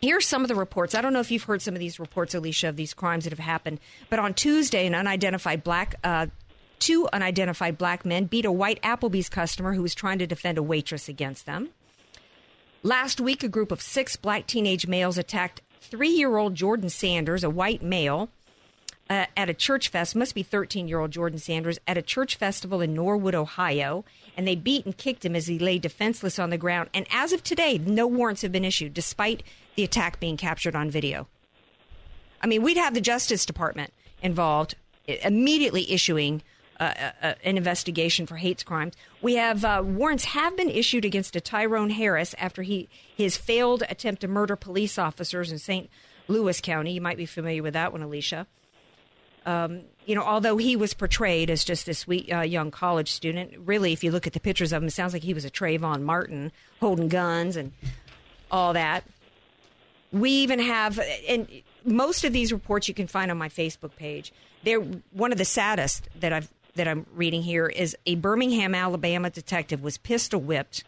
Here's some of the reports. I don't know if you've heard some of these reports, Alicia, of these crimes that have happened. But on Tuesday, an unidentified black, uh, two unidentified black men beat a white Applebee's customer who was trying to defend a waitress against them. Last week, a group of six black teenage males attacked three-year-old Jordan Sanders, a white male, uh, at a church fest. Must be thirteen-year-old Jordan Sanders at a church festival in Norwood, Ohio. And they beat and kicked him as he lay defenseless on the ground. And as of today, no warrants have been issued, despite the attack being captured on video. I mean, we'd have the Justice Department involved immediately issuing Uh, uh, an investigation for hate crimes. We have uh, warrants have been issued against a Tyrone Harris after he his failed attempt to murder police officers in Saint Louis County. You might be familiar with that one, Alicia. Um, you know, although he was portrayed as just this sweet uh, young college student, really, if you look at the pictures of him, it sounds like he was a Trayvon Martin, holding guns and all that. We even have, and most of these reports you can find on my Facebook page. They're one of the saddest that I've. that I'm reading here is a Birmingham, Alabama detective was pistol whipped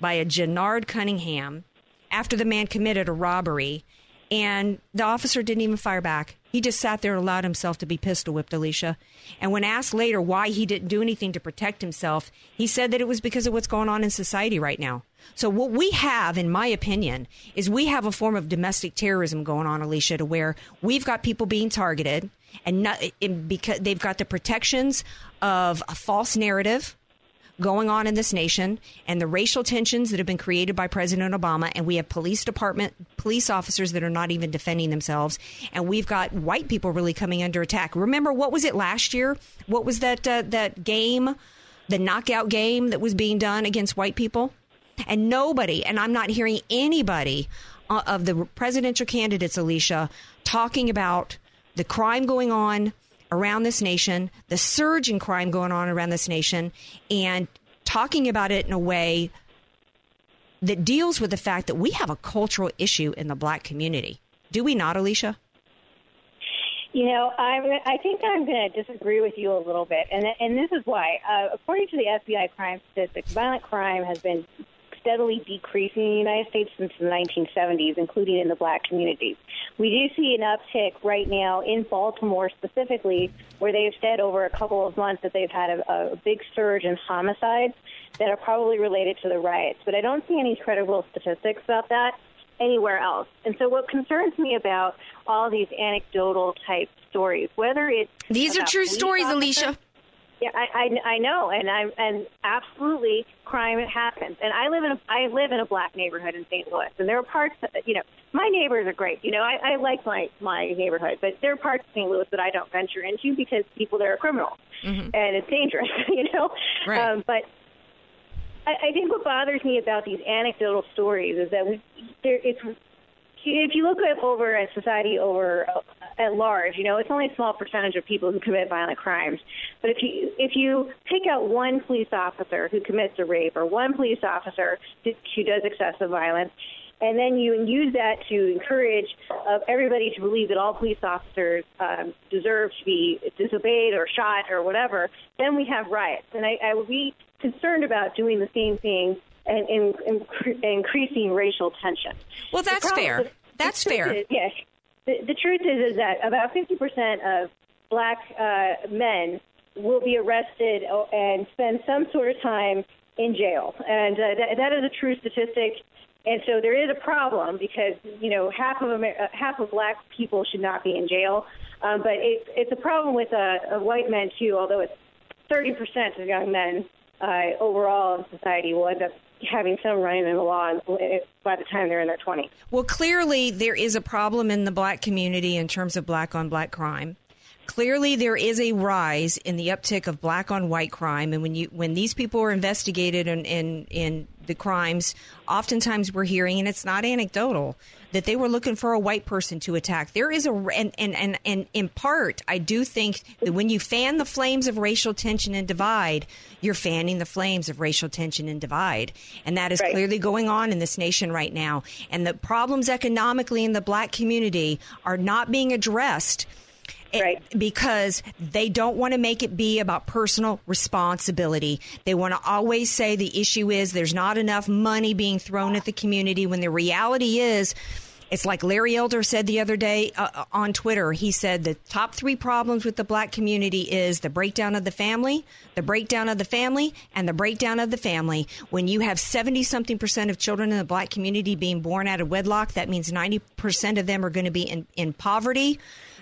by a Jannard Cunningham after the man committed a robbery, and the officer didn't even fire back. He just sat there and allowed himself to be pistol whipped, Alicia. And when asked later why he didn't do anything to protect himself, he said that it was because of what's going on in society right now. So what we have, in my opinion, is we have a form of domestic terrorism going on, Alicia, to where we've got people being targeted and not in, because they've got the protections of a false narrative going on in this nation and the racial tensions that have been created by President Obama. And we have police department, police officers that are not even defending themselves. And we've got white people really coming under attack. Remember, what was it last year? What was that uh, that game, the knockout game that was being done against white people? And nobody, and I'm not hearing anybody uh, of the presidential candidates, Alicia, talking about the crime going on around this nation, the surge in crime going on around this nation, and talking about it in a way that deals with the fact that we have a cultural issue in the black community. Do we not, Alicia? You know, I, I think I'm going to disagree with you a little bit, and, and this is why. Uh, according to the F B I crime statistics, violent crime has been steadily decreasing in the United States since the nineteen seventies, including in the black community. We do see an uptick right now in Baltimore specifically, where they've said over a couple of months that they've had a, a big surge in homicides that are probably related to the riots. But I don't see any credible statistics about that anywhere else. And so what concerns me about all these anecdotal type stories, whether it's... These are true stories, officers, Alicia. Yeah, I, I, I know, and I'm and absolutely crime happens. And I live in a I live in a black neighborhood in Saint Louis, and there are parts that, you know, my neighbors are great. You know, I, I like my my neighborhood, but there are parts of Saint Louis that I don't venture into because people there are criminals, mm-hmm. and it's dangerous. You know, right. um, but I, I think what bothers me about these anecdotal stories is that we there it's. If you look at over at society over at large, you know, it's only a small percentage of people who commit violent crimes. But if you if you pick out one police officer who commits a rape or one police officer who does excessive violence, and then you use that to encourage uh, everybody to believe that all police officers um, deserve to be disobeyed or shot or whatever, then we have riots. And I, I would be concerned about doing the same thing and, and, and increasing racial tension. Well, that's fair. That's fair. Yes. The, the truth is, is that about fifty percent of black uh, men will be arrested and spend some sort of time in jail. And uh, that, that is a true statistic. And so there is a problem because, you know, half of Amer- half of black people should not be in jail. Um, but it, it's a problem with uh, white men, too, although it's thirty percent of young men uh, overall in society will end up having some running in the law by the time they're in their twenties. Well, clearly there is a problem in the black community in terms of black on black crime. Clearly there is a rise in the uptick of black on white crime. And when you when these people are investigated in, in, in the crimes, oftentimes we're hearing, and it's not anecdotal, that they were looking for a white person to attack. There is a and and, and, and in part, I do think that when you fan the flames of racial tension and divide, you're fanning the flames of racial tension and divide. And that is right. clearly going on in this nation right now. And the problems economically in the black community are not being addressed. Right. Because they don't want to make it be about personal responsibility. They want to always say the issue is there's not enough money being thrown at the community when the reality is it's like Larry Elder said the other day uh, on Twitter. He said the top three problems with the black community is the breakdown of the family, the breakdown of the family, and the breakdown of the family. When you have seventy-something percent of children in the black community being born out of wedlock, that means ninety percent of them are going to be in, in poverty.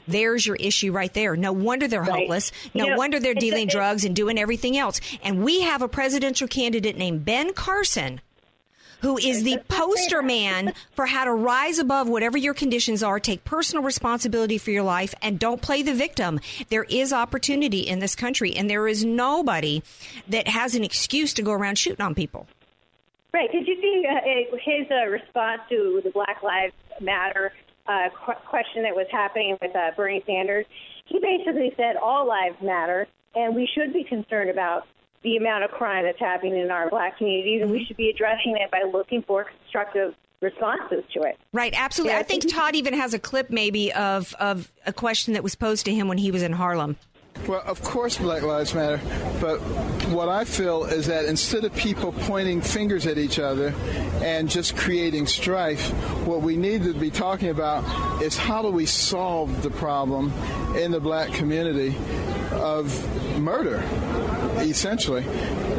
There's your issue right there. No wonder they're right. hopeless. No you know, wonder they're dealing drugs and doing everything else. And we have a presidential candidate named Ben Carson, who is the poster man for how to rise above whatever your conditions are, take personal responsibility for your life, and don't play the victim. There is opportunity in this country, and there is nobody that has an excuse to go around shooting on people. Right. Did you see uh, his uh, response to the Black Lives Matter Uh, qu- question that was happening with uh, Bernie Sanders? He basically said all lives matter, and we should be concerned about the amount of crime that's happening in our black communities, and we should be addressing it by looking for constructive responses to it. Right, absolutely. Yeah, I think Todd even has a clip maybe of, of a question that was posed to him when he was in Harlem. Well, of course Black Lives Matter, but what I feel is that instead of people pointing fingers at each other and just creating strife, what we need to be talking about is how do we solve the problem in the black community of murder, essentially.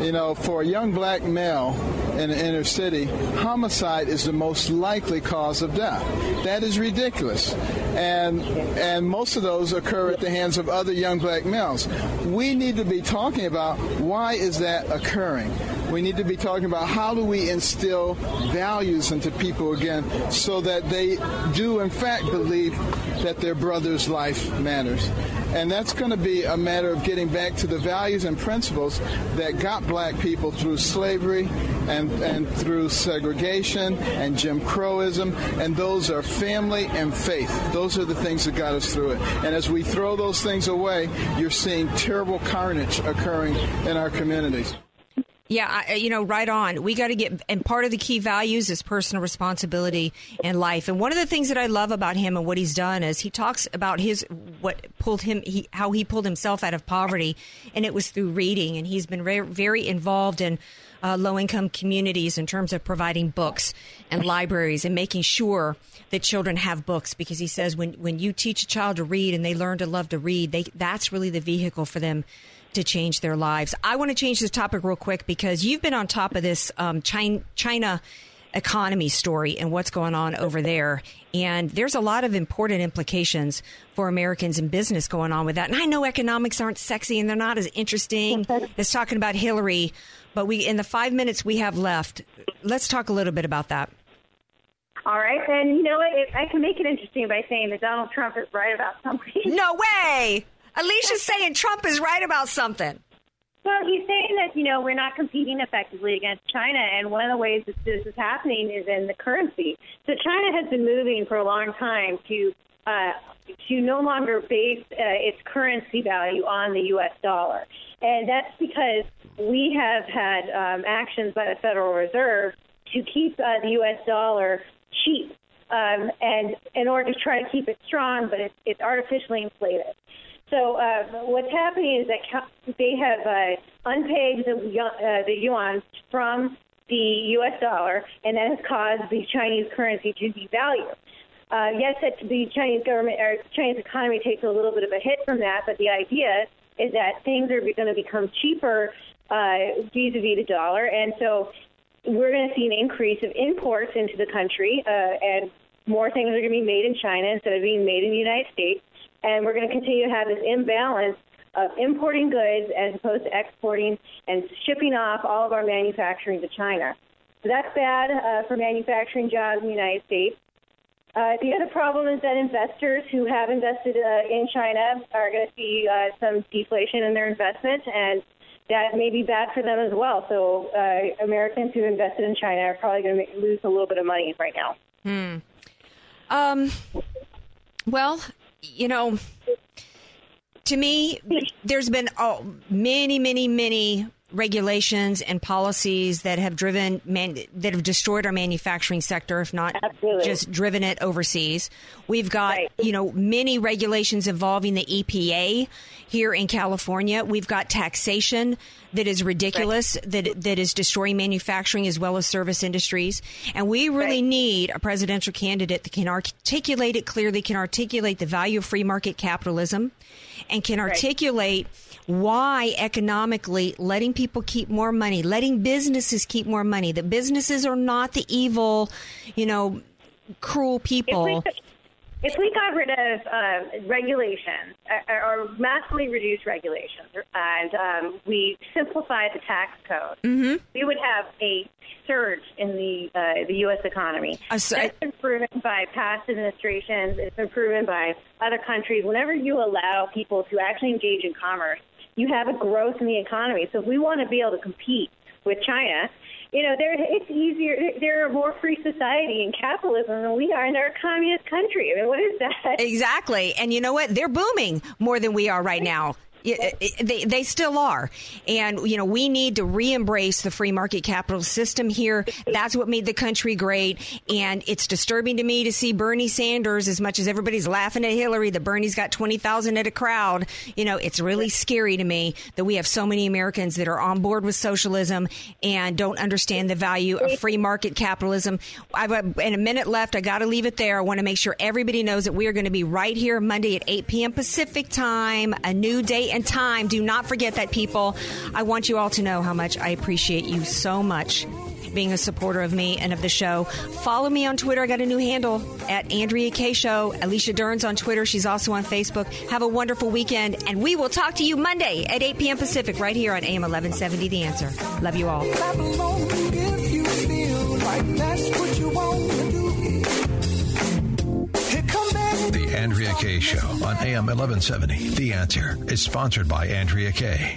You know, for a young black male in the inner city, homicide is the most likely cause of death. That is ridiculous. And and most of those occur at the hands of other young black males. We need to be talking about why is that occurring. We need to be talking about how do we instill values into people again so that they do, in fact, believe that their brother's life matters. And that's going to be a matter of getting back to the values and principles that got black people through slavery and, and through segregation and Jim Crowism. And those are family and faith. Those are the things that got us through it. And as we throw those things away, you're seeing terrible carnage occurring in our communities. Yeah, I, you know, right on. We got to get, and part of the key values is personal responsibility and life. And one of the things that I love about him and what he's done is he talks about his, what pulled him, he, how he pulled himself out of poverty, and it was through reading. And he's been re- very involved in uh, low-income communities in terms of providing books and libraries and making sure that children have books, because he says when, when you teach a child to read and they learn to love to read, they that's really the vehicle for them to change their lives. I want to change this topic real quick because you've been on top of this um, China, China economy story and what's going on over there. And there's a lot of important implications for Americans and business going on with that. And I know economics aren't sexy and they're not as interesting as talking about Hillary, but we, in the five minutes we have left, let's talk a little bit about that. All right, then, you know what? I can make it interesting by saying that Donald Trump is right about something. No way! Alicia's saying Trump is right about something. Well, he's saying that, you know, we're not competing effectively against China, and one of the ways that this is happening is in the currency. So China has been moving for a long time to uh, to no longer base uh, its currency value on the U S dollar. And that's because we have had um, actions by the Federal Reserve to keep uh, the U S dollar cheap um, and in order to try to keep it strong, but it's, it's artificially inflated. So uh, what's happening is that they have uh, unpegged the, uh, the yuan from the U S dollar, and that has caused the Chinese currency to devalue. Uh, yes, that the Chinese government or Chinese economy takes a little bit of a hit from that, but the idea is that things are going to become cheaper uh, vis-a-vis the dollar, and so we're going to see an increase of imports into the country, uh, and more things are going to be made in China instead of being made in the United States. And we're going to continue to have this imbalance of importing goods as opposed to exporting and shipping off all of our manufacturing to China. So that's bad uh, for manufacturing jobs in the United States. Uh, the other problem is that investors who have invested uh, in China are going to see uh, some deflation in their investment, and that may be bad for them as well. So uh, Americans who invested in China are probably going to lose a little bit of money right now. Hmm. Um. Well, you know, to me, there's been oh, many, many, many regulations and policies that have driven man, that have destroyed our manufacturing sector, if not Absolutely. just driven it overseas. We've got, right. you know, many regulations involving the E P A here in California. We've got taxation that is ridiculous, right. that that is destroying manufacturing as well as service industries. And we really right. need a presidential candidate that can articulate it clearly, can articulate the value of free market capitalism, and can articulate right. why economically letting people keep more money, letting businesses keep more money, that businesses are not the evil, you know, cruel people. If we, if we got rid of uh, regulations or, or massively reduced regulations and um, we simplified the tax code, mm-hmm. we would have a surge in the uh, the U S economy. Uh, so That's I, been proven by past administrations. It's been proven by other countries. Whenever you allow people to actually engage in commerce, you have a growth in the economy. So if we want to be able to compete with China, you know, there it's easier. They're a more free society in capitalism than we are, in our communist country. I mean, what is that? Exactly. And you know what? They're booming more than we are right now. They, they still are. And, you know, we need to re-embrace the free market capital system here. That's what made the country great. And it's disturbing to me to see Bernie Sanders, as much as everybody's laughing at Hillary, that Bernie's got twenty thousand at a crowd. You know, it's really scary to me that we have so many Americans that are on board with socialism and don't understand the value of free market capitalism. I've uh, in a minute left. I got to leave it there. I want to make sure everybody knows that we are going to be right here Monday at eight p.m. Pacific time, a new day and time. Do not forget that, people. I want you all to know how much I appreciate you so much being a supporter of me and of the show. Follow me on Twitter. I got a new handle at Andrea Kay Show. Alicia Dern's on Twitter. She's also on Facebook. Have a wonderful weekend, and we will talk to you Monday at eight p.m. Pacific right here on A M eleven seventy The Answer. Love you all. Clap along if you feel like that's what you want to do. The Andrea Kay Show on A M eleven seventy The Answer is sponsored by Andrea Kay.